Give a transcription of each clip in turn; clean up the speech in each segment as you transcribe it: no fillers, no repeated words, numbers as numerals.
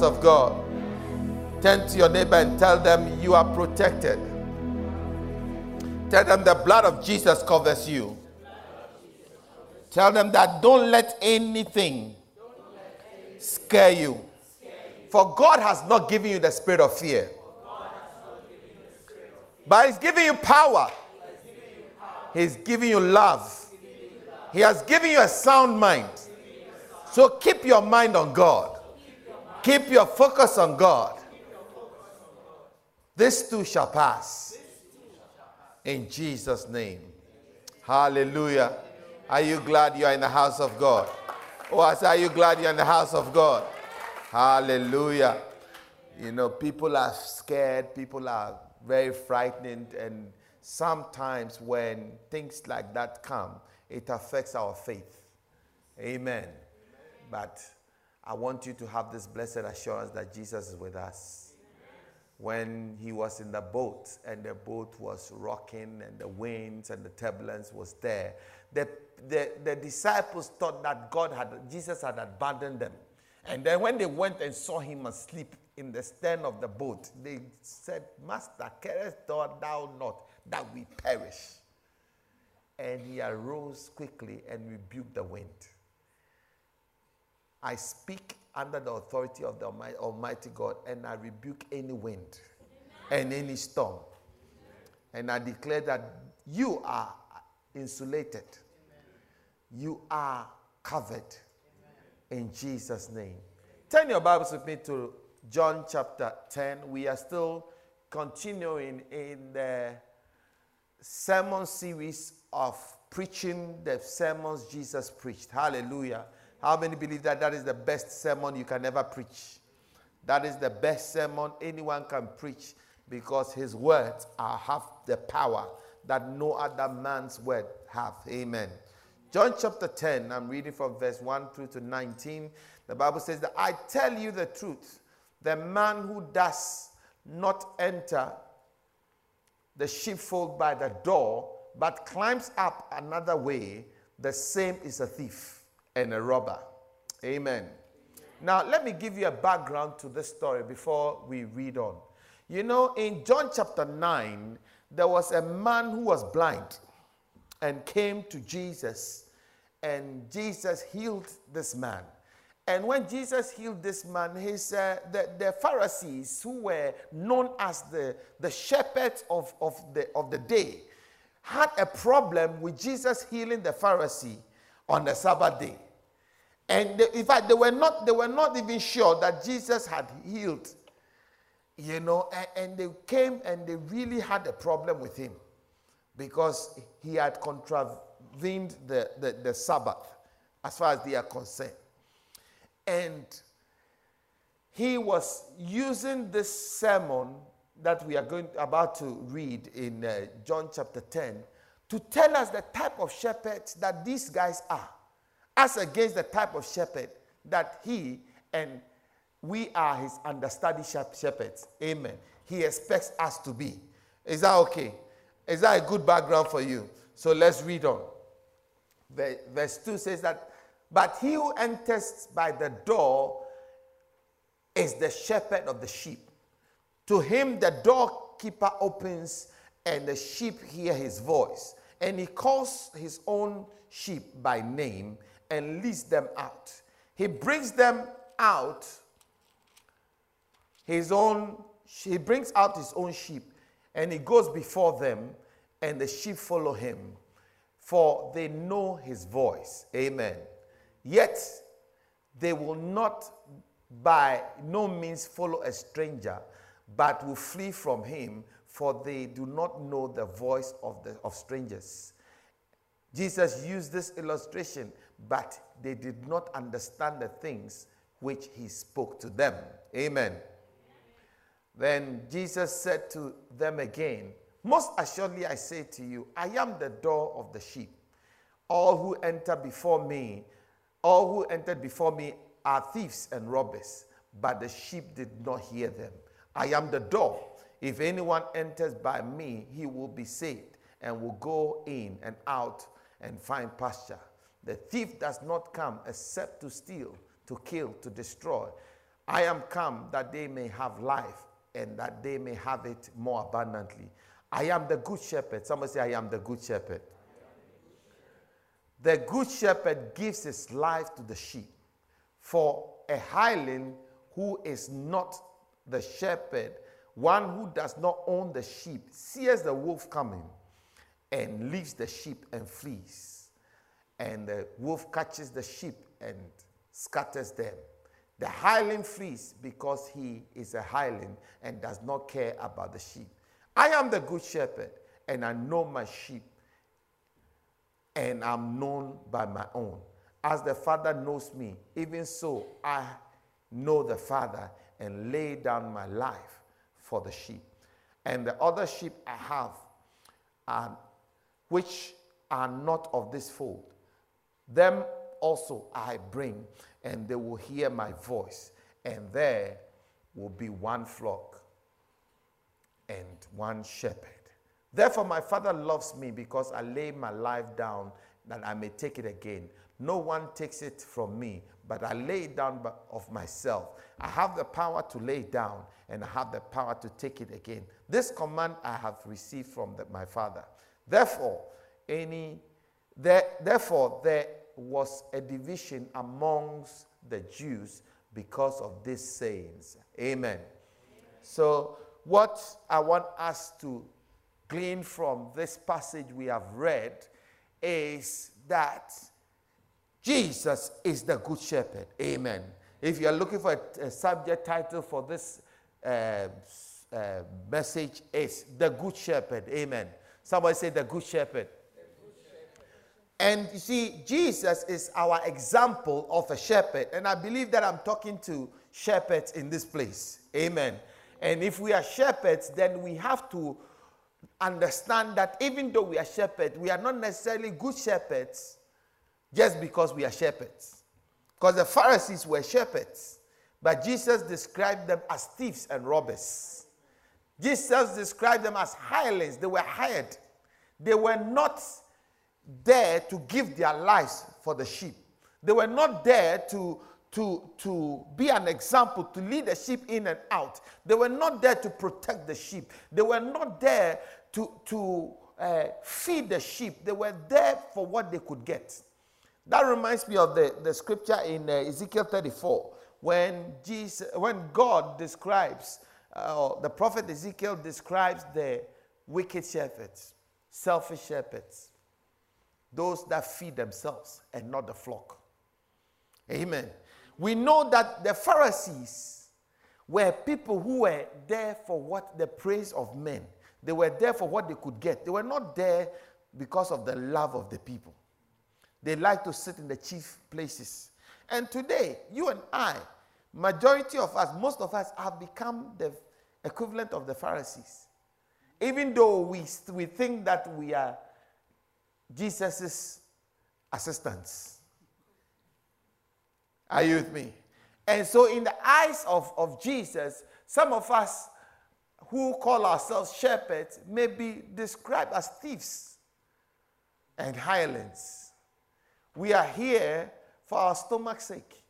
house of God. Turn to your neighbor and tell them you are protected. Tell them the blood of Jesus covers you. Tell them that don't let anything scare you. For God has not given you the spirit of fear, but He's giving you power. He's giving you love. He has given you a sound mind. So keep your mind on God. Keep your focus on God. This too shall pass. In Jesus' name. Hallelujah. Are you glad you are in the house of God? Oh, I say, are you glad you are in the house of God? Hallelujah. You know, people are scared. People are very frightened. And sometimes when things like that come, it affects our faith. Amen. But I want you to have this blessed assurance that Jesus is with us. When He was in the boat and the boat was rocking and the winds and the turbulence was there, the disciples thought that Jesus had abandoned them. And then when they went and saw Him asleep in the stern of the boat, they said, "Master, carest thou not that we perish?" And He arose quickly and rebuked the wind. I speak under the authority of the Almighty God, and I rebuke any wind and any storm. And I declare that you are insulated. You are covered. In Jesus' name. Turn your Bibles with me to John chapter 10. We are still continuing in the sermon series of preaching the sermons Jesus preached. Hallelujah. How many believe that is the best sermon you can ever preach? That is the best sermon anyone can preach, because His words have the power that no other man's word have. Amen. John chapter 10, I'm reading from verse 1 through to 19. The Bible says that, "I tell you the truth, the man who does not enter the sheepfold by the door, but climbs up another way, the same is a thief and a robber." Amen. Now, let me give you a background to this story before we read on. You know, in John chapter 9, there was a man who was blind and came to Jesus, and Jesus healed this man. And when Jesus healed this man, the Pharisees, who were known as the shepherds of the day, had a problem with Jesus healing the Pharisee on the Sabbath day. And in fact, they were not even sure that Jesus had healed. You know, and they came and they really had a problem with Him, because He had contravened the Sabbath as far as they are concerned. And He was using this sermon that we are about to read in John chapter 10 to tell us the type of shepherds that these guys are, as against the type of shepherd that He and we are, His understudy shepherds. Amen. He expects us to be. Is that okay? Is that a good background for you? So let's read on. Verse 2 says that, "But he who enters by the door is the shepherd of the sheep. To him the doorkeeper opens, and the sheep hear his voice. And he calls his own sheep by name and leads them out. He brings them out. He brings out his own sheep, and he goes before them, and the sheep follow him, for they know his voice." Amen. "Yet they will not by no means follow a stranger, but will flee from him, for they do not know the voice of strangers." Jesus used this illustration, but they did not understand the things which He spoke to them. Amen. Then Jesus said to them again, "Most assuredly I say to you, I am the door of the sheep. All who entered before me are thieves and robbers, but the sheep did not hear them. I am the door. If anyone enters by me, he will be saved and will go in and out and find pasture. The thief does not come except to steal, to kill, to destroy. I am come that they may have life and that they may have it more abundantly. I am the good shepherd. Somebody say, I am the good shepherd. The good shepherd gives his life to the sheep. For a hireling who is not the shepherd, one who does not own the sheep, sees the wolf coming and leaves the sheep and flees. And the wolf catches the sheep and scatters them. The hireling flees because he is a hireling and does not care about the sheep. I am the good shepherd, and I know my sheep, and I'm known by my own. As the Father knows me, even so I know the Father, and lay down my life for the sheep. And the other sheep I have, which are not of this fold, them also I bring, and they will hear my voice, and there will be one flock and one shepherd. Therefore my Father loves me, because I lay my life down that I may take it again. No one takes it from me, but I lay it down of myself. I have the power to lay it down, and I have the power to take it again. This command I have received from my Father. Therefore there was a division amongst the Jews because of these sayings. Amen. So what I want us to glean from this passage we have read is that Jesus is the good shepherd. Amen. If you are looking for a subject title for this message, is the good shepherd. Amen. Somebody say the good shepherd. And you see, Jesus is our example of a shepherd. And I believe that I'm talking to shepherds in this place. Amen. And if we are shepherds, then we have to understand that even though we are shepherds, we are not necessarily good shepherds just because we are shepherds. Because the Pharisees were shepherds, but Jesus described them as thieves and robbers. Jesus described them as hirelings. They were hired. They were not there to give their lives for the sheep. They were not there to be an example, to lead the sheep in and out. They were not there to protect the sheep. They were not there to feed the sheep. They were there for what they could get. That reminds me of the scripture in Ezekiel 34, when God describes, the prophet Ezekiel describes the wicked shepherds, selfish shepherds, those that feed themselves and not the flock. Amen. We know that the Pharisees were people who were there for what the praise of men. They were there for what they could get. They were not there because of the love of the people. They like to sit in the chief places. And today, you and I, majority of us, most of us have become the equivalent of the Pharisees. Even though we think that we are Jesus' assistants. Are you with me? And so in the eyes of Jesus, some of us who call ourselves shepherds may be described as thieves and hirelings. We are here for our stomach's sake.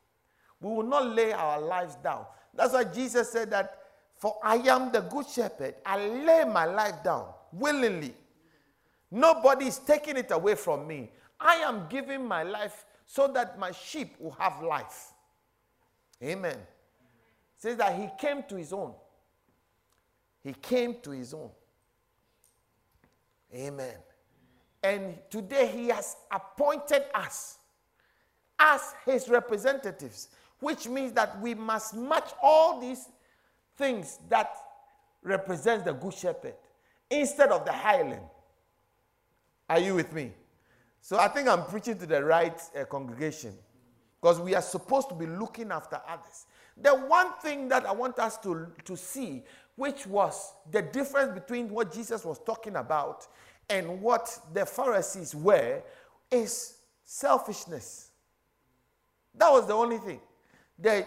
We will not lay our lives down. That's why Jesus said that, for I am the good shepherd. I lay my life down willingly. Nobody is taking it away from me. I am giving my life so that my sheep will have life. Amen. It says that he came to his own. He came to his own. Amen. And today he has appointed us as his representatives, which means that we must match all these things that represents the good shepherd instead of the hireling. Are you with me? So I think I'm preaching to the right congregation, because we are supposed to be looking after others. The one thing that I want us to see, which was the difference between what Jesus was talking about and what the Pharisees were, is selfishness. That was the only thing. The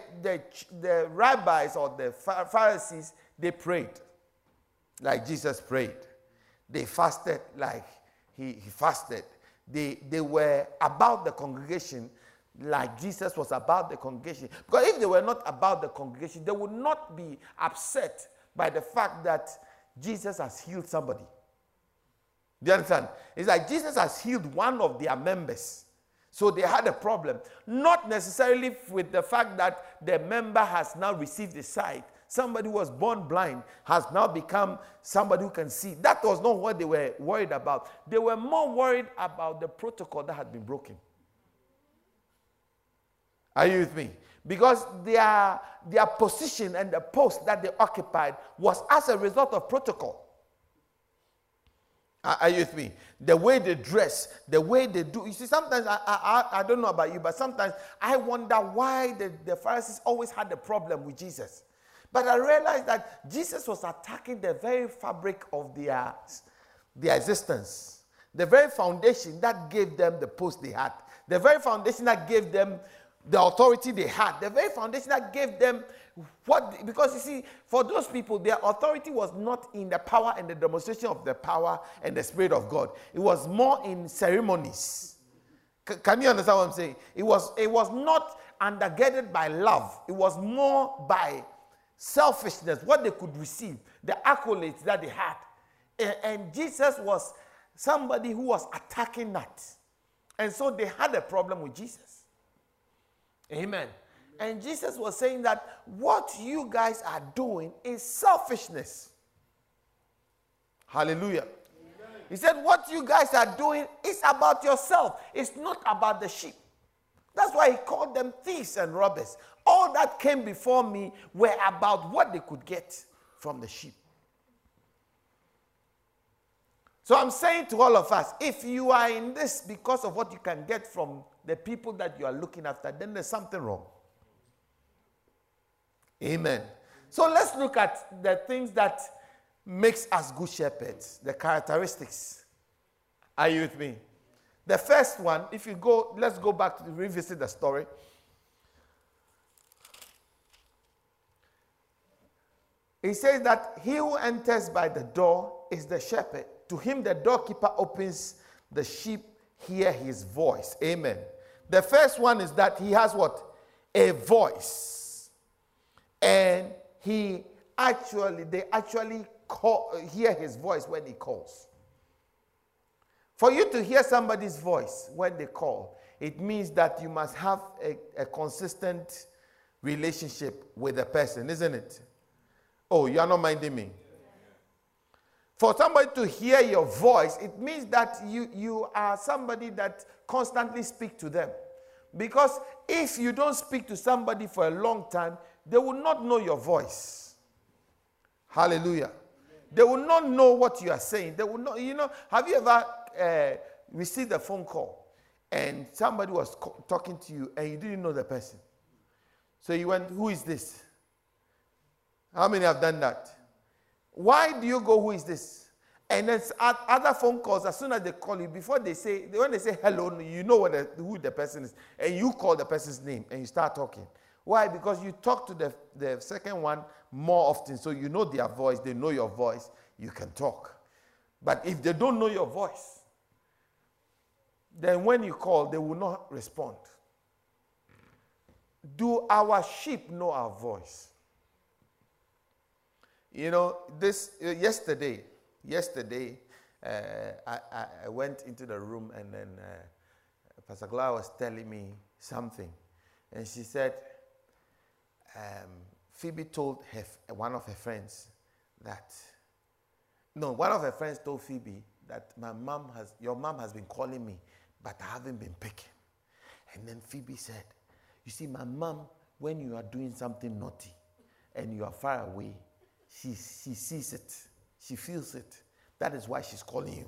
rabbis or the Pharisees, they prayed like Jesus prayed. They fasted like he fasted. They were about the congregation, like Jesus was about the congregation. Because if they were not about the congregation, they would not be upset by the fact that Jesus has healed somebody. Do you understand? It's like Jesus has healed one of their members. So they had a problem. Not necessarily with the fact that the member has now received his sight. Somebody who was born blind has now become somebody who can see. That was not what they were worried about. They were more worried about the protocol that had been broken. Are you with me? Because their position and the post that they occupied was as a result of protocol. Are you with me? The way they dress, the way they do. You see, sometimes, I don't know about you, but sometimes I wonder why the Pharisees always had a problem with Jesus. But I realized that Jesus was attacking the very fabric of their existence. The very foundation that gave them the post they had. The very foundation that gave them the authority they had. The very foundation that gave them what, because you see, for those people, their authority was not in the power and the demonstration of the power and the Spirit of God. It was more in ceremonies. Can you understand what I'm saying? It was not undergirded by love. It was more by selfishness, what they could receive, the accolades that they had. And Jesus was somebody who was attacking that. And so they had a problem with Jesus. Amen. And Jesus was saying that what you guys are doing is selfishness. Hallelujah. Amen. He said what you guys are doing is about yourself. It's not about the sheep. That's why he called them thieves and robbers. All that came before me were about what they could get from the sheep. So I'm saying to all of us, if you are in this because of what you can get from the people that you are looking after, then there's something wrong. Amen. So let's look at the things that makes us good shepherds, the characteristics. Are you with me? The first one, if you go, let's go back to revisit the story. It says that he who enters by the door is the shepherd. To him the doorkeeper opens, the sheep hear his voice. Amen. The first one is that he has what? A voice. And they actually hear his voice when he calls. For you to hear somebody's voice when they call, it means that you must have a consistent relationship with the person, isn't it? Oh, you are not minding me. For somebody to hear your voice, it means that you are somebody that constantly speaks to them. Because if you don't speak to somebody for a long time, they will not know your voice. Hallelujah. They will not know what you are saying. They will not, you know, have you ever received a phone call and somebody was talking to you and you didn't know the person? So you went, who is this? How many have done that? Why do you go, who is this? And then at other phone calls, as soon as they call you, before they say, when they say hello, you know who the person is. And you call the person's name and you start talking. Why? Because you talk to the second one more often. So you know their voice. They know your voice. You can talk. But if they don't know your voice, then when you call, they will not respond. Do our sheep know our voice? You know, this yesterday, I went into the room and then Pastor Gloria was telling me something. And she said, Phoebe told one of her friends told Phoebe that your mom has been calling me, but I haven't been picking. And then Phoebe said, you see, my mom, when you are doing something naughty and you are far away, she sees it. She feels it. That is why she's calling you.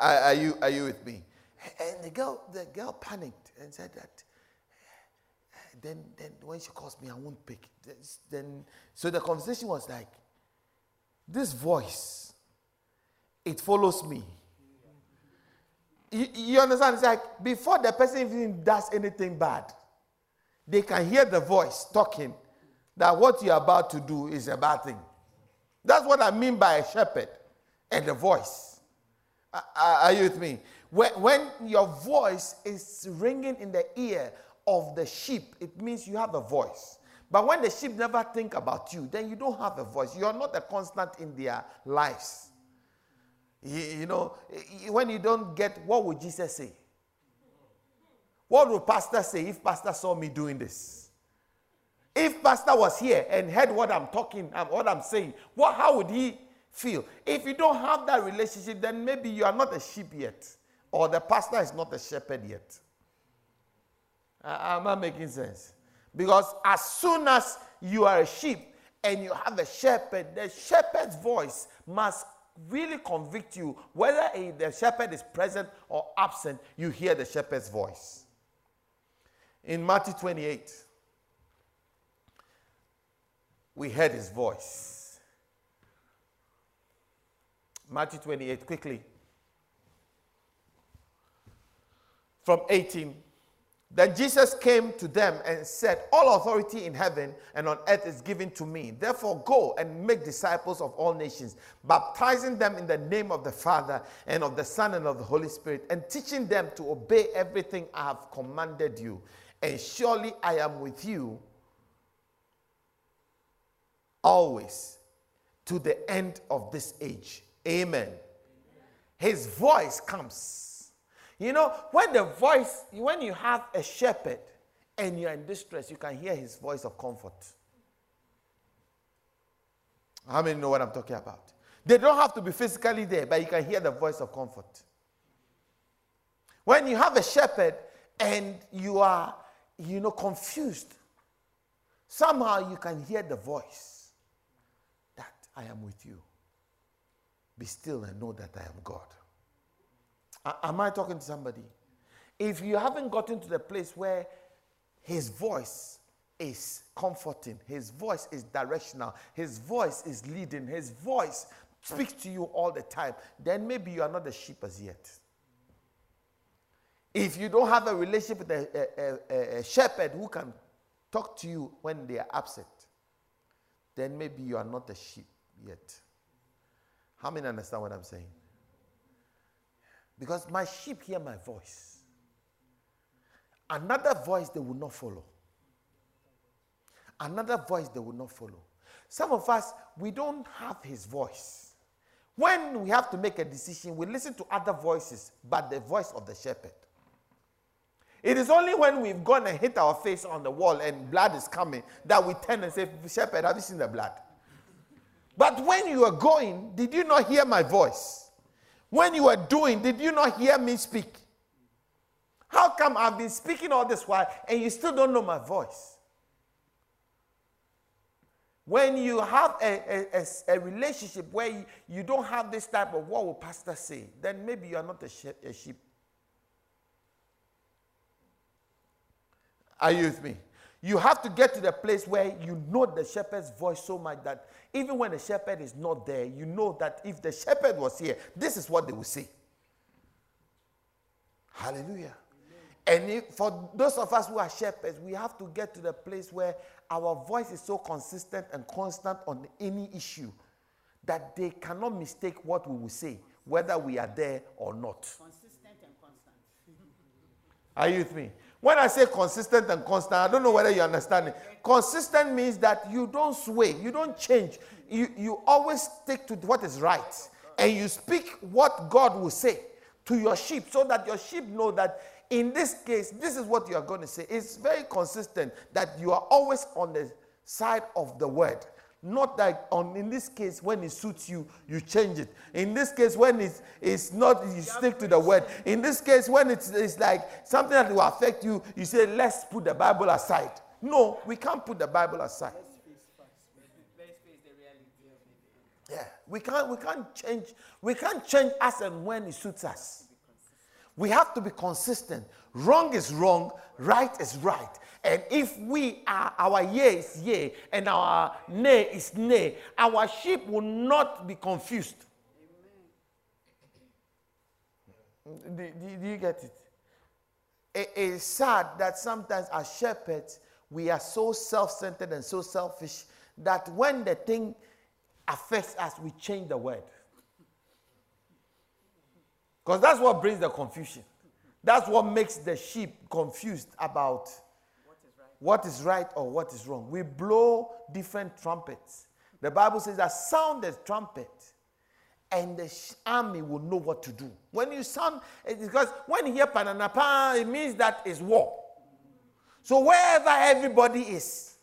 Are you with me? And the girl panicked and said that, Then when she calls me, I won't pick. So the conversation was like, this voice, it follows me. You understand? It's like before the person even does anything bad, they can hear the voice talking that what you're about to do is a bad thing. That's what I mean by a shepherd and the voice. Are you with me? When your voice is ringing in the ear of the sheep, it means you have a voice. But when the sheep never think about you, then you don't have a voice. You are not a constant in their lives. You know, when you don't get, what would Jesus say? What would pastor say if pastor saw me doing this? If pastor was here and heard what I'm talking and what I'm saying, how would he feel? If you don't have that relationship, then maybe you are not a sheep yet, or the pastor is not a shepherd yet. Am I making sense? Because as soon as you are a sheep and you have a shepherd, the shepherd's voice must really convict you. Whether the shepherd is present or absent, you hear the shepherd's voice. In Matthew 28, we heard his voice. Matthew 28, quickly. From 18. Then Jesus came to them and said, all authority in heaven and on earth is given to me. Therefore go and make disciples of all nations, baptizing them in the name of the Father and of the Son and of the Holy Spirit, and teaching them to obey everything I have commanded you. And surely I am with you always, to the end of this age. Amen. His voice comes. You know, when you have a shepherd and you're in distress, you can hear his voice of comfort. How many know what I'm talking about? They don't have to be physically there, but you can hear the voice of comfort. When you have a shepherd and you are, confused, somehow you can hear the voice that I am with you. Be still and know that I am God. Am I talking to somebody? If you haven't gotten to the place where his voice is comforting, his voice is directional, his voice is leading, his voice speaks to you all the time, then maybe you are not the sheep as yet. If you don't have a relationship with a shepherd who can talk to you when they are absent, then maybe you are not the sheep yet. How many understand what I'm saying? Because my sheep hear my voice. Another voice they will not follow. Another voice they will not follow. Some of us, we don't have his voice. When we have to make a decision, we listen to other voices, but the voice of the shepherd. It is only when we've gone and hit our face on the wall and blood is coming that we turn and say, shepherd, have you seen the blood? But when you were going, did you not hear my voice? When you were doing, did you not hear me speak? How come I've been speaking all this while and you still don't know my voice? When you have a relationship where you don't have this type of, what will pastor say? Then maybe you are not a sheep. Are you with me? You have to get to the place where you know the shepherd's voice so much that even when the shepherd is not there, you know that if the shepherd was here, this is what they would say. Hallelujah. Amen. And for those of us who are shepherds, we have to get to the place where our voice is so consistent and constant on any issue that they cannot mistake what we will say, whether we are there or not. Consistent and constant. Are you with me? When I say consistent and constant, I don't know whether you understand it. Consistent means that you don't sway, you don't change. You always stick to what is right. And you speak what God will say to your sheep so that your sheep know that in this case, this is what you are going to say. It's very consistent that you are always on the side of the word. Not that in this case, when it suits you, you change it. In this case, when it's not, you stick to the word. In this case, when it's like something that will affect you, you say, let's put the Bible aside. No, we can't put the Bible aside. Yeah, we can't change. We can't change as and when it suits us. We have to be consistent. Wrong is wrong, right is right. And if we are, our yea is yea, and our nay is nay, our sheep will not be confused. Amen. Do you get it? It's sad that sometimes as shepherds, we are so self-centered and so selfish that when the thing affects us, we change the word. Because that's what brings the confusion. That's what makes the sheep confused about what is right or what is wrong. We blow different trumpets. The Bible says that sound the trumpet and the army will know what to do. When you sound, because when you hear pananapa, it means that it's war. So wherever everybody is,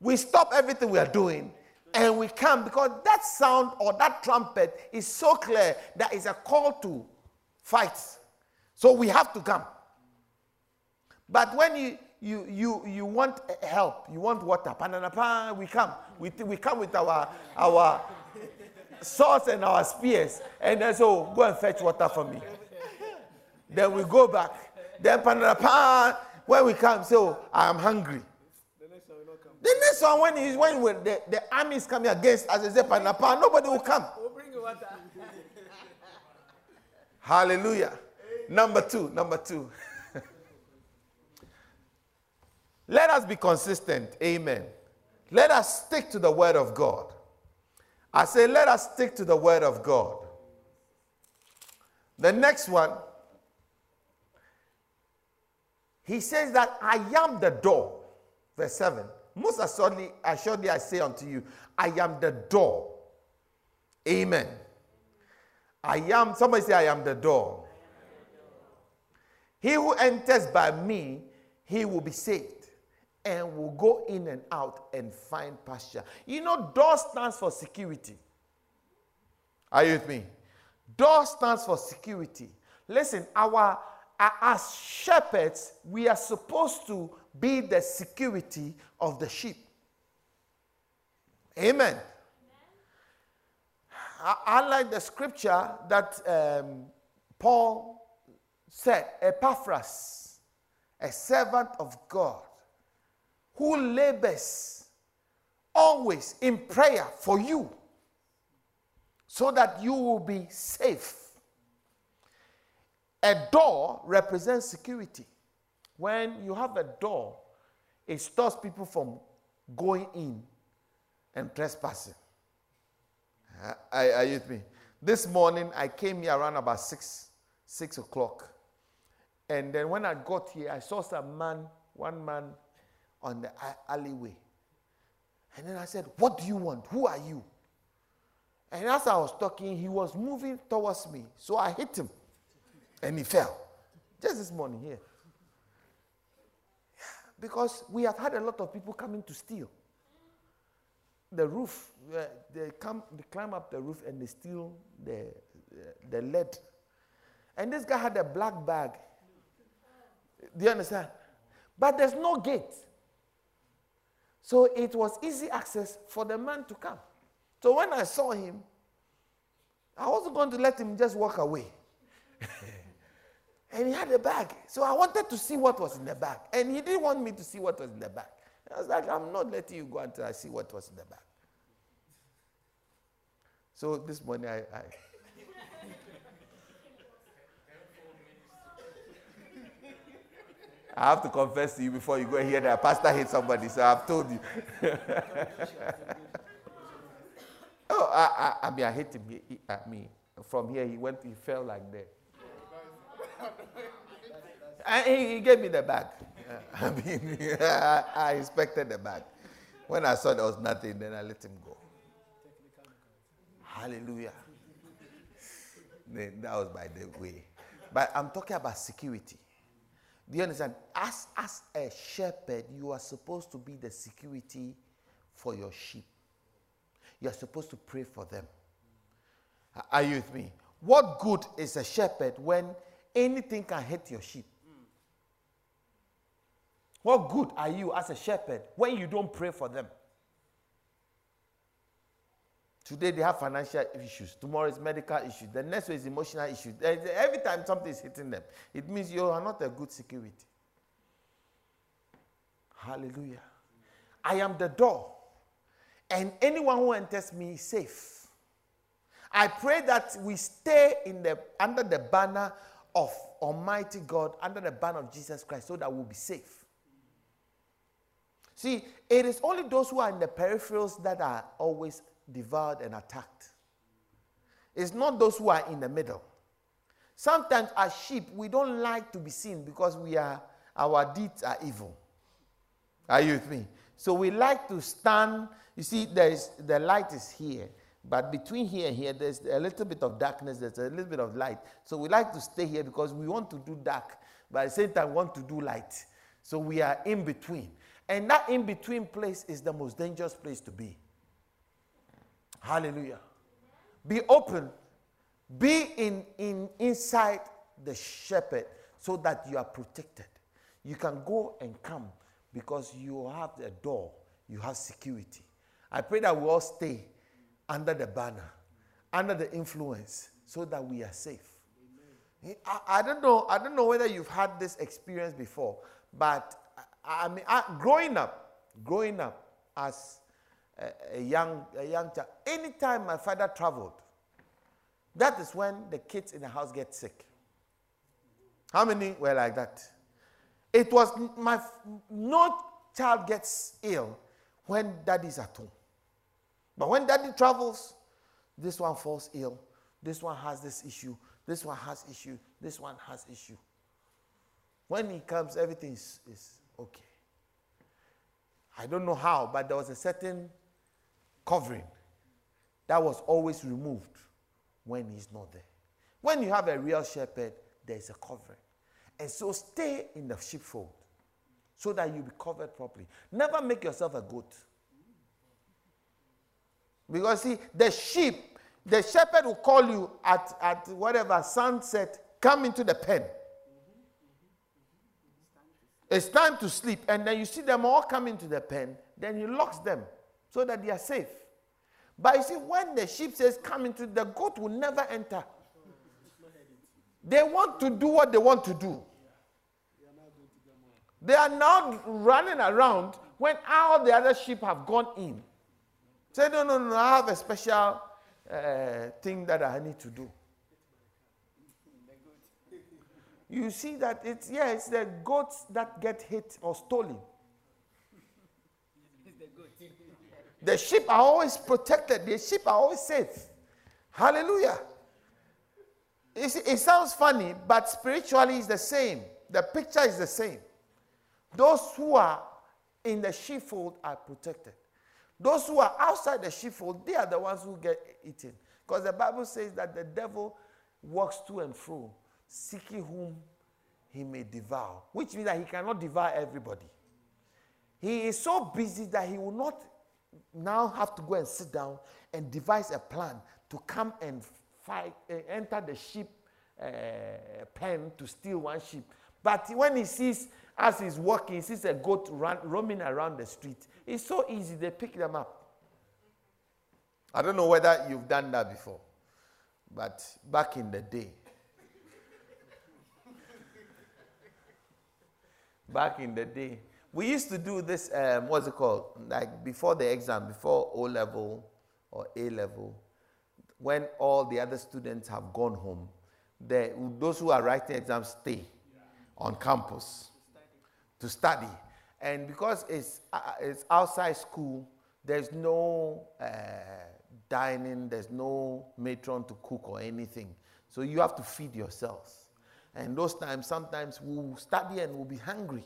we stop everything we are doing and we come, because that sound or that trumpet is so clear that it's a call to fight. So we have to come. But when you want help, you want water, pananapa, we come. We come with our swords and our spears, and then so go and fetch water for me. Then we go back. Then pananapa, when we come, so I am hungry. The next one, when the army is coming against us, they say pananapa, nobody will come. We'll bring you water. Hallelujah. Number two. Let us be consistent. Amen. Let us stick to the word of God. I say, let us stick to the word of God. The next one, he says that I am the door. Verse 7. Most assuredly I say unto you, I am the door. Amen. Somebody say, I am the door. He who enters by me, he will be saved and will go in and out and find pasture. You know, door stands for security. Are you with me? Door stands for security. Listen, as shepherds, we are supposed to be the security of the sheep. Amen. I like the scripture that Paul said, Epaphras, a servant of God, who labors always in prayer for you, so that you will be safe. A door represents security. When you have a door, it stops people from going in and trespassing. Are you with me? This morning, I came here around about 6 o'clock. And then when I got here, I saw one man on the alleyway. And then I said, what do you want? Who are you? And as I was talking, he was moving towards me. So I hit him. And he fell. Just this morning here. Because we have had a lot of people coming to steal. The roof, they climb up the roof and they steal the lead. And this guy had a black bag. Do you understand? But there's no gate. So it was easy access for the man to come. So when I saw him, I wasn't going to let him just walk away. And he had a bag. So I wanted to see what was in the bag. And he didn't want me to see what was in the bag. I was like, I'm not letting you go until I see what was in the bag. So this morning, I I have to confess to you before you go and hear that pastor hit somebody, so I've told you. Oh, I hit him. He, at me. From here, he fell like that. And he gave me the bag. I mean, I inspected the bag. When I saw there was nothing, then I let him go. Hallelujah. That was by the way. But I'm talking about security. Do you understand? As a shepherd, you are supposed to be the security for your sheep. You are supposed to pray for them. Are you with me? What good is a shepherd when anything can hit your sheep? What good are you as a shepherd when you don't pray for them? Today they have financial issues. Tomorrow is medical issues. The next one is emotional issues. Every time something is hitting them, it means you are not a good security. Hallelujah. I am the door. And anyone who enters me is safe. I pray that we stay under the banner of Almighty God, under the banner of Jesus Christ, so that we'll be safe. See, it is only those who are in the peripherals that are always devoured and attacked. It's not those who are in the middle. Sometimes as sheep, we don't like to be seen because our deeds are evil. Are you with me? So we like to stand. You see, the light is here. But between here and here, there's a little bit of darkness. There's a little bit of light. So we like to stay here because we want to do dark. But at the same time, we want to do light. So we are in between. And that in between place is the most dangerous place to be. Hallelujah. Be open. Be inside the shepherd so that you are protected. You can go and come because you have a door. You have security. I pray that we all stay under the banner, under the influence, so that we are safe. Amen. I don't know whether you've had this experience before, but I mean, growing up as a young child, anytime my father traveled, that is when the kids in the house get sick. How many were like that? It was no child gets ill when daddy's at home. But when daddy travels, this one falls ill. This one has this issue. This one has issue. This one has issue. When he comes, everything is okay. I don't know how, but there was a certain covering that was always removed when he's not there. When you have a real shepherd, there's a covering. And so stay in the sheepfold so that you be covered properly. Never make yourself a goat. Because see, the shepherd will call you at whatever sunset, come into the pen. It's time to sleep. And then you see them all come into the pen. Then he locks them so that they are safe. But you see, when the sheep says come into, the goat will never enter. They want to do what they want to do. They are now running around when all the other sheep have gone in. Say, no, I have a special thing that I need to do. You see that it's the goats that get hit or stolen. The sheep are always protected. The sheep are always safe. Hallelujah. It sounds funny, but spiritually it's the same. The picture is the same. Those who are in the sheepfold are protected. Those who are outside the sheepfold, they are the ones who get eaten. Because the Bible says that the devil walks to and fro, seeking whom he may devour. Which means that he cannot devour everybody. He is so busy that he will not now have to go and sit down and devise a plan to come and fight, enter the sheep pen to steal one sheep. But when he sees, as he's walking, he sees a goat roaming around the street. It's so easy, they pick them up. I don't know whether you've done that before, but back in the day, we used to do this, what's it called? Like before the exam, before O-level or A-level, when all the other students have gone home, those who are writing exams stay on campus to study. And because it's outside school, there's no dining, there's no matron to cook or anything. So you have to feed yourselves. And those times, sometimes we'll study and we'll be hungry.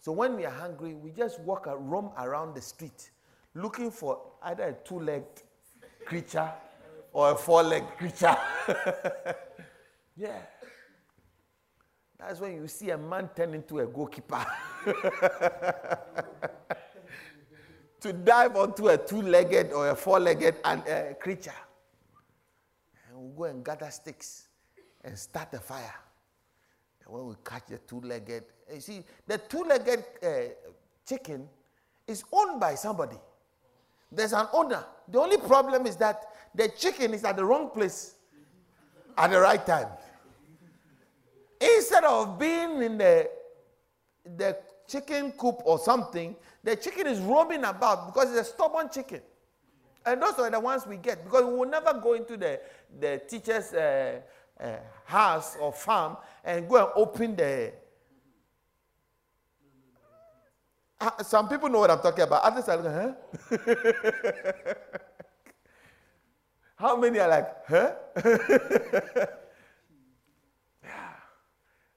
So when we are hungry, we just walk a roam around the street looking for either a two-legged creature or a four-legged creature. Yeah. That's when you see a man turn into a goalkeeper to dive onto a two-legged or a four-legged creature. And we'll go and gather sticks and start a fire. And when we catch the two-legged, you see, the two-legged chicken is owned by somebody. There's an owner. The only problem is that the chicken is at the wrong place at the right time. Instead of being in the chicken coop or something, the chicken is roaming about because it's a stubborn chicken. And those are the ones we get because we will never go into the teacher's house or farm and go and open the... Some people know what I'm talking about. Others are like, huh? How many are like, huh?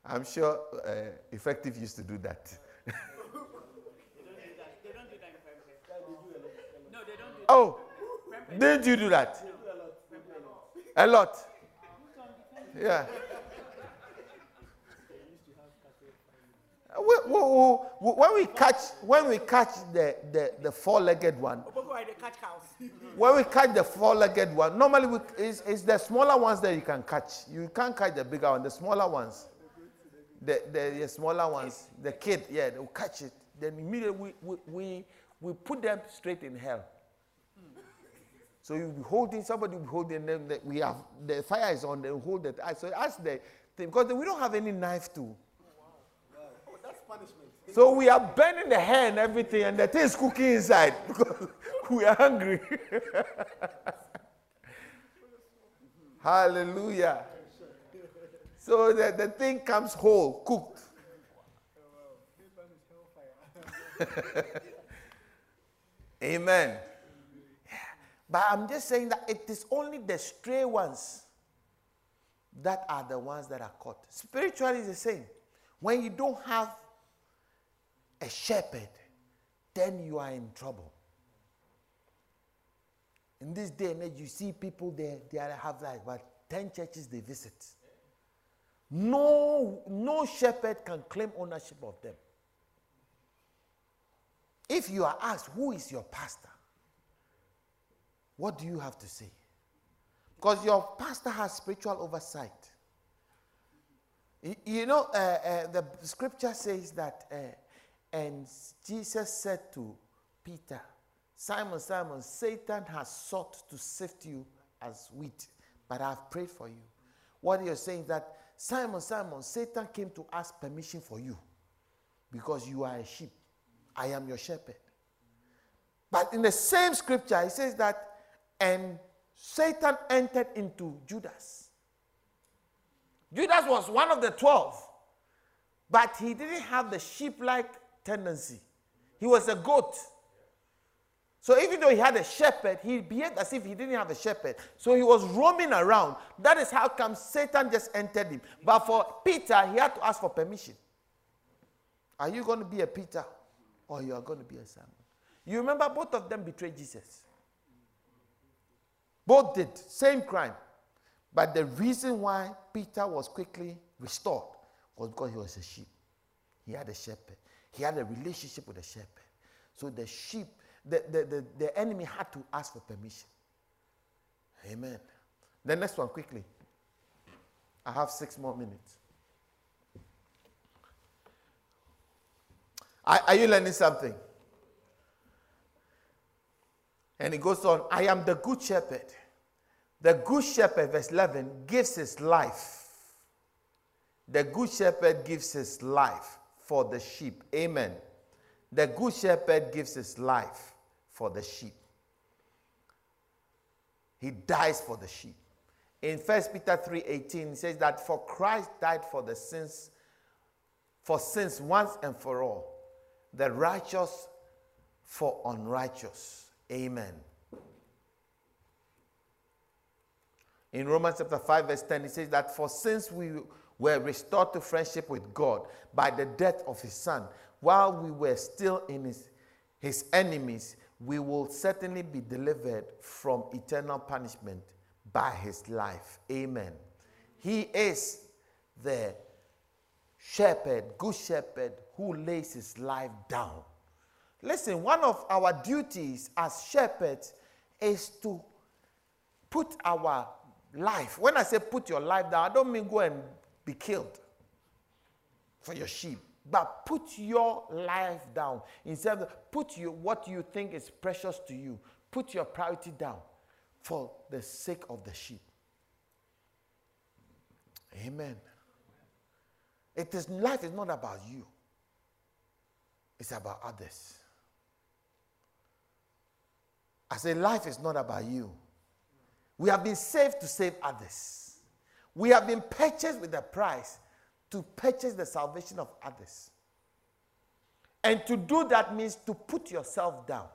I'm sure Effective used to do that. Oh, did you do that? A lot. Yeah. When we catch the four-legged one, when we catch the four-legged one, normally it's the smaller ones that you can catch. You can't catch the bigger one. The smaller ones, the smaller ones, the kid, yeah, they'll catch it. Then immediately we put them straight in hell. So you'll be holding, somebody will be holding them. We have the fire is on. They hold it. So ask the thing, because we don't have any knife to. So we are burning the hair and everything, and the thing is cooking inside because we are hungry. Hallelujah. So the thing comes whole, cooked. Amen. Yeah. But I'm just saying that it is only the stray ones that are the ones that are caught. Spiritually is the same. When you don't have a shepherd, then you are in trouble. In this day and age, you see people there, they have like about 10 churches they visit. No shepherd can claim ownership of them. If you are asked, who is your pastor? What do you have to say? Because your pastor has spiritual oversight. You know, the scripture says that and Jesus said to Peter, Simon, Simon, Satan has sought to sift you as wheat, but I have prayed for you. What you're saying is that, Simon, Simon, Satan came to ask permission for you because you are a sheep. I am your shepherd. But in the same scripture, it says that, and Satan entered into Judas. Judas was one of the 12, but he didn't have the sheep-like tendency. He was a goat. So even though he had a shepherd, he behaved as if he didn't have a shepherd. So he was roaming around. That is how come Satan just entered him. But for Peter, he had to ask for permission. Are you going to be a Peter or you are going to be a Simon? You remember both of them betrayed Jesus. Both did. Same crime. But the reason why Peter was quickly restored was because he was a sheep. He had a shepherd. He had a relationship with a shepherd. So the sheep, the enemy had to ask for permission. Amen. The next one, quickly. I have 6 more minutes. Are you learning something? And it goes on, I am the good shepherd. The good shepherd, verse 11, gives his life. The good shepherd gives his life for the sheep. Amen. The good shepherd gives his life for the sheep. He dies for the sheep. In 1 Peter 3:18, it says that for Christ died for sins once and for all, the righteous for unrighteous. Amen. In Romans chapter 5, verse 10, it says that for since we were restored to friendship with God by the death of his Son, while we were still in his enemies, we will certainly be delivered from eternal punishment by his life. Amen. He is the shepherd, good shepherd, who lays his life down. Listen, one of our duties as shepherds is to put our life. When I say put your life down, I don't mean go and be killed for your sheep. But put your life down. Instead of what you think is precious to you, put your priority down for the sake of the sheep. Amen. Life is not about you. It's about others. I say life is not about you. We have been saved to save others. We have been purchased with a price to purchase the salvation of others. And to do that means to put yourself down.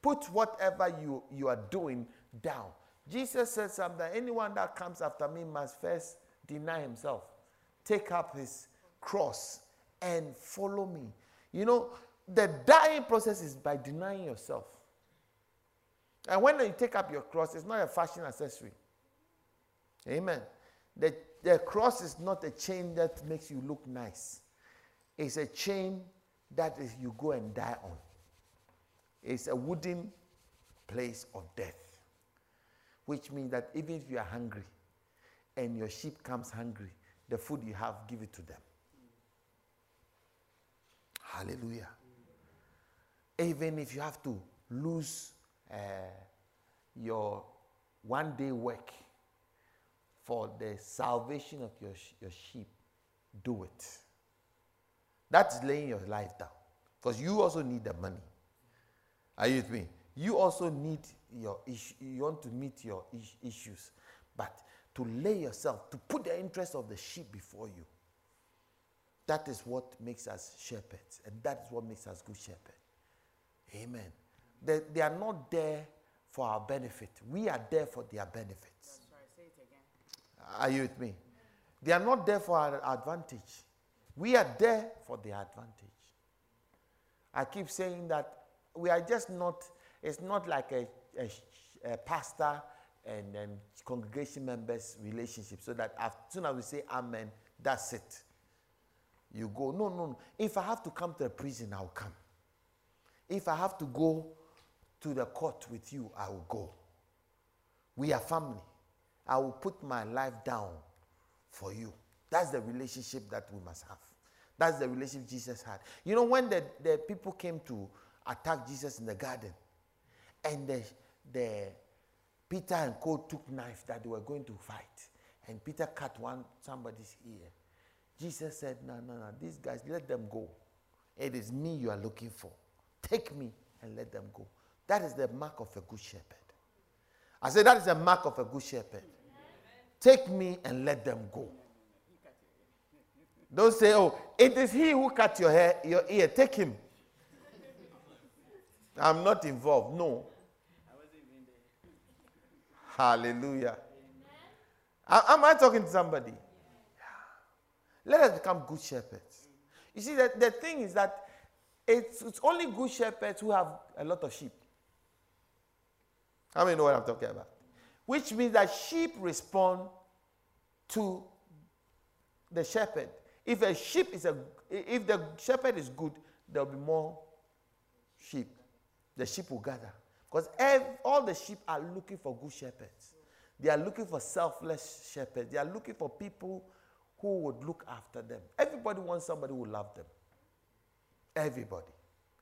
Put whatever you are doing down. Jesus said something, anyone that comes after me must first deny himself, take up his cross and follow me. You know, the dying process is by denying yourself. And when you take up your cross, it's not a fashion accessory. Amen. The cross is not a chain that makes you look nice. It's a chain that is, you go and die on. It's a wooden place of death, which means that even if you are hungry and your sheep comes hungry, the food you have, give it to them. Hallelujah. Even if you have to lose your one-day work for the salvation of your sheep, do it. That's laying your life down. Because you also need the money. Are you with me? You also need your issue. You want to meet your issues. But to lay yourself, to put the interest of the sheep before you, that is what makes us shepherds. And that is what makes us good shepherds. Amen. They are not there for our benefit. We are there for their benefits. That's right. Say it again. Are you with me? They are not there for our advantage. We are there for their advantage. I keep saying that we are just not, it's not like a pastor and congregation members relationship, so that as soon as we say amen, that's it. You go, no. If I have to come to the prison, I'll come. If I have to go to the court with you, I will go. We are family. I will put my life down for you. That's the relationship that we must have. That's the relationship Jesus had. You know, when the people came to attack Jesus in the garden, and the Peter and Cole took knife that they were going to fight, and Peter cut somebody's ear, Jesus said, no, these guys, let them go. It is me you are looking for. Take me and let them go. That is the mark of a good shepherd. I said, that is the mark of a good shepherd. Amen. Take me and let them go. Don't say, oh, it is he who cut your ear. Take him. I'm not involved. No. I wasn't even there. Hallelujah. Am I talking to somebody? Yeah. Let us become good shepherds. You see, the thing is that it's only good shepherds who have a lot of sheep. How many know what I'm talking about? Which means that sheep respond to the shepherd. If a sheep is if the shepherd is good, there will be more sheep. The sheep will gather. Because all the sheep are looking for good shepherds. They are looking for selfless shepherds. They are looking for people who would look after them. Everybody wants somebody who loves them. Everybody.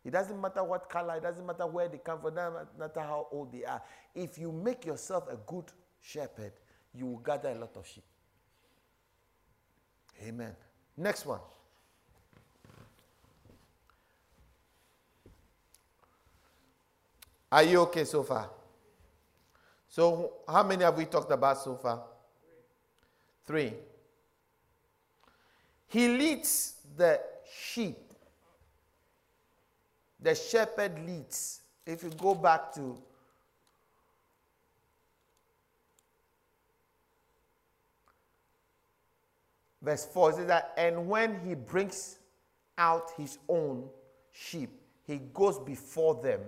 It doesn't matter what color, it doesn't matter where they come from, it doesn't matter how old they are. If you make yourself a good shepherd, you will gather a lot of sheep. Amen. Next one. Are you okay so far? So how many have we talked about so far? Three. He leads the sheep. The shepherd leads. If you go back to verse 4, it says that, and when he brings out his own sheep, he goes before them,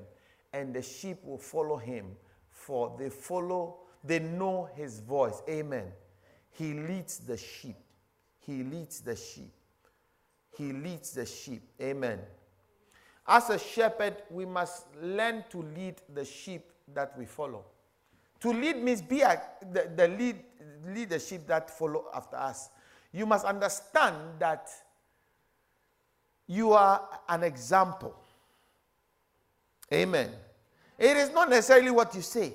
and the sheep will follow him, for they know his voice. Amen. He leads the sheep. He leads the sheep. He leads the sheep. Amen. As a shepherd, we must learn to lead the sheep that we follow. To lead means be lead the sheep that follow after us. You must understand that you are an example. Amen. It is not necessarily what you say,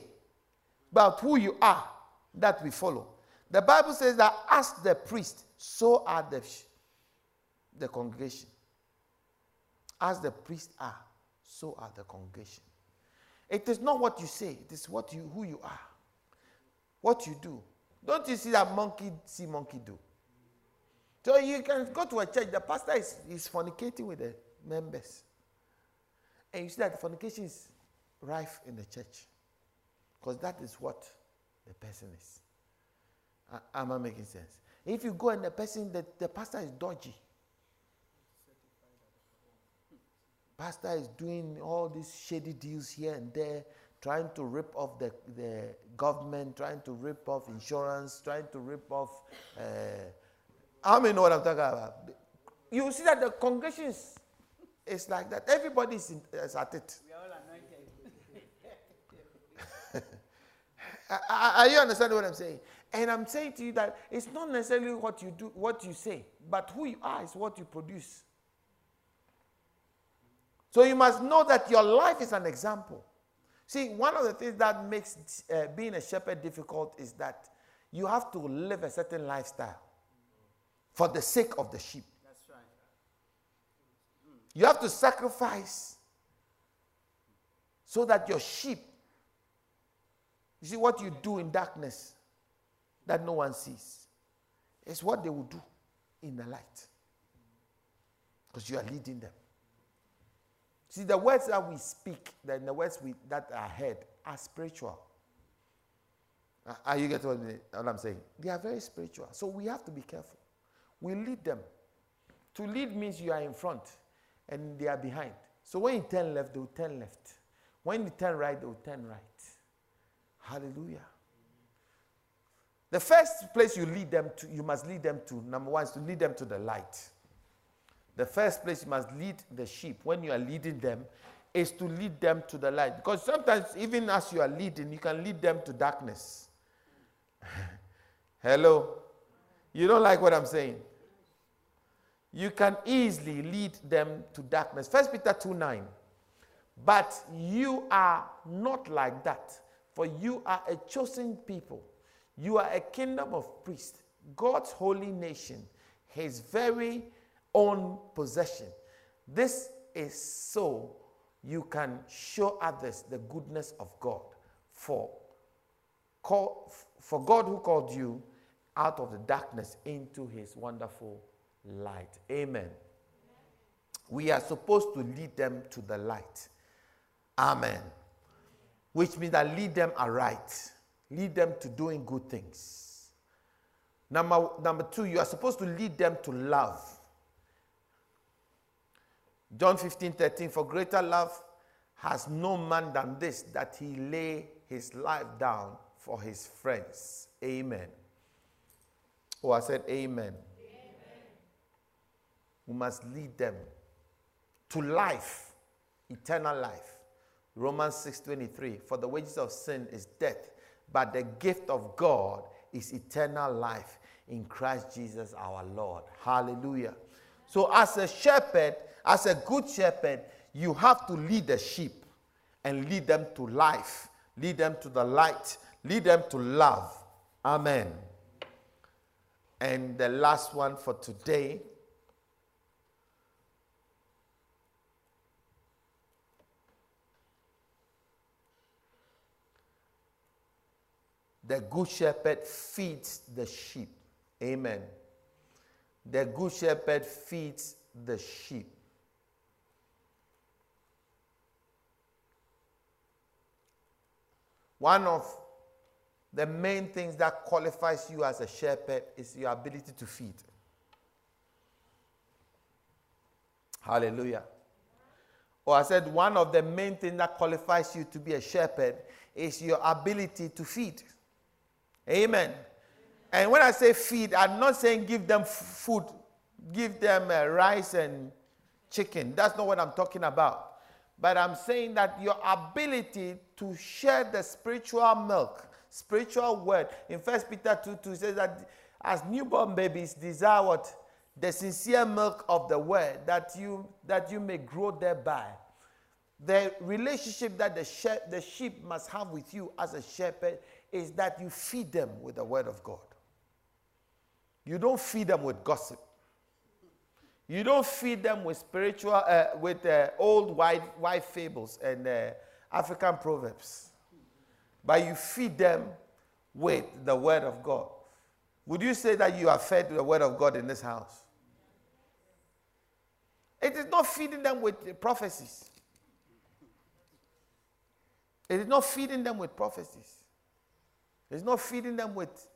but who you are that we follow. The Bible says that as the priest, so are the congregation. As the priests are, so are the congregation. It is not what you say, it is who you are, what you do. Don't you see that monkey see, monkey do? So you can go to a church, the pastor is fornicating with the members. And you see that fornication is rife in the church. Because that is what the person is. Am I making sense? If you go and the pastor is dodgy, pastor is doing all these shady deals here and there, trying to rip off the government, trying to rip off insurance, trying to rip off, I mean, what I'm talking about. You see that the congregation is like that. Everybody is at it. We are all anointed. Are you understanding what I'm saying? And I'm saying to you that it's not necessarily what you do, what you say, but who you are is what you produce. So you must know that your life is an example. See, one of the things that makes being a shepherd difficult is that you have to live a certain lifestyle for the sake of the sheep. That's right. You have to sacrifice so that your sheep, you see what you do in darkness that no one sees, it's what they will do in the light, because you are leading them. See, the words that we speak, the words that are heard are spiritual. Are you getting what I'm saying? They are very spiritual. So we have to be careful. We lead them. To lead means you are in front and they are behind. So when you turn left, they will turn left. When you turn right, they will turn right. Hallelujah. The first place you lead them to, you must lead them to, number one, is to lead them to the light. The first place you must lead the sheep when you are leading them is to lead them to the light. Because sometimes, even as you are leading, you can lead them to darkness. Hello? You don't like what I'm saying? You can easily lead them to darkness. 1 Peter 2:9. But you are not like that, for you are a chosen people. You are a kingdom of priests, God's holy nation, his very own possession. This is so you can show others the goodness of God. For God who called you out of the darkness into his wonderful light. Amen. Amen. We are supposed to lead them to the light. Amen. Which means that lead them aright. Lead them to doing good things. Number two, you are supposed to lead them to love. John 15:13, for greater love has no man than this, that he lay his life down for his friends. Amen. Oh, I said amen. Amen. We must lead them to life, eternal life. Romans 6:23, for the wages of sin is death, but the gift of God is eternal life in Christ Jesus our Lord. Hallelujah. So as a shepherd, as a good shepherd, you have to lead the sheep and lead them to life, lead them to the light, lead them to love. Amen. And the last one for today, the good shepherd feeds the sheep. Amen. The good shepherd feeds the sheep. One of the main things that qualifies you as a shepherd is your ability to feed. Hallelujah. Or I said, one of the main things that qualifies you to be a shepherd is your ability to feed. Amen. And when I say feed, I'm not saying give them food, give them rice and chicken. That's not what I'm talking about. But I'm saying that your ability to share the spiritual milk, spiritual word. In 1 Peter 2:2, it says that as newborn babies desire what? The sincere milk of the word, that you may grow thereby. The relationship that the sheep must have with you as a shepherd is that you feed them with the word of God. You don't feed them with gossip. You don't feed them with spiritual, old white fables and African proverbs. But you feed them with the word of God. Would you say that you are fed with the word of God in this house? It is not feeding them with prophecies. It is not feeding them with prophecies. It is not feeding them with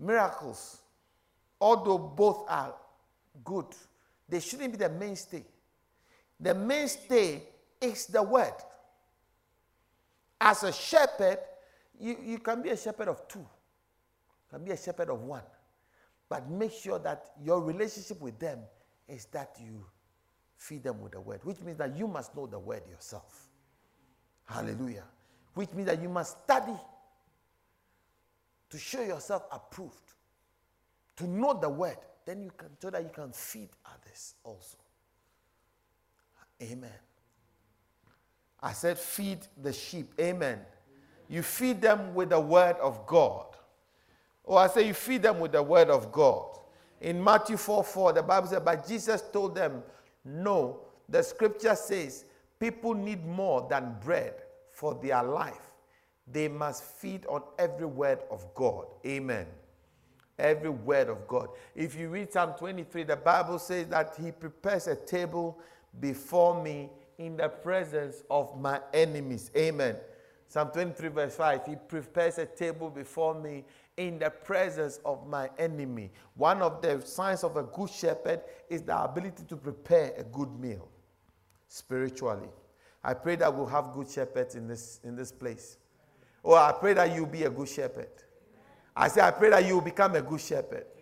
miracles. Although both are good, they shouldn't be the mainstay. The mainstay is the word. As a shepherd, you can be a shepherd of two. You can be a shepherd of one. But make sure that your relationship with them is that you feed them with the word, which means that you must know the word yourself. Hallelujah. Which means that you must study to show yourself approved, to know the word, then you can, so that you can feed others also. Amen. I said feed the sheep. Amen. You feed them with the word of God. Or I say you feed them with the word of God. In Matthew 4:4, the Bible said, but Jesus told them, no, the scripture says, people need more than bread for their life. They must feed on every word of God. Amen. Every word of God. If you read Psalm 23, the Bible says that he prepares a table before me in the presence of my enemies. Amen. Psalm 23 verse 5, he prepares a table before me in the presence of my enemy. One of the signs of a good shepherd is the ability to prepare a good meal spiritually. I pray that we'll have good shepherds in this place. Or I pray that you'll be a good shepherd. I say I pray that you'll become a good shepherd.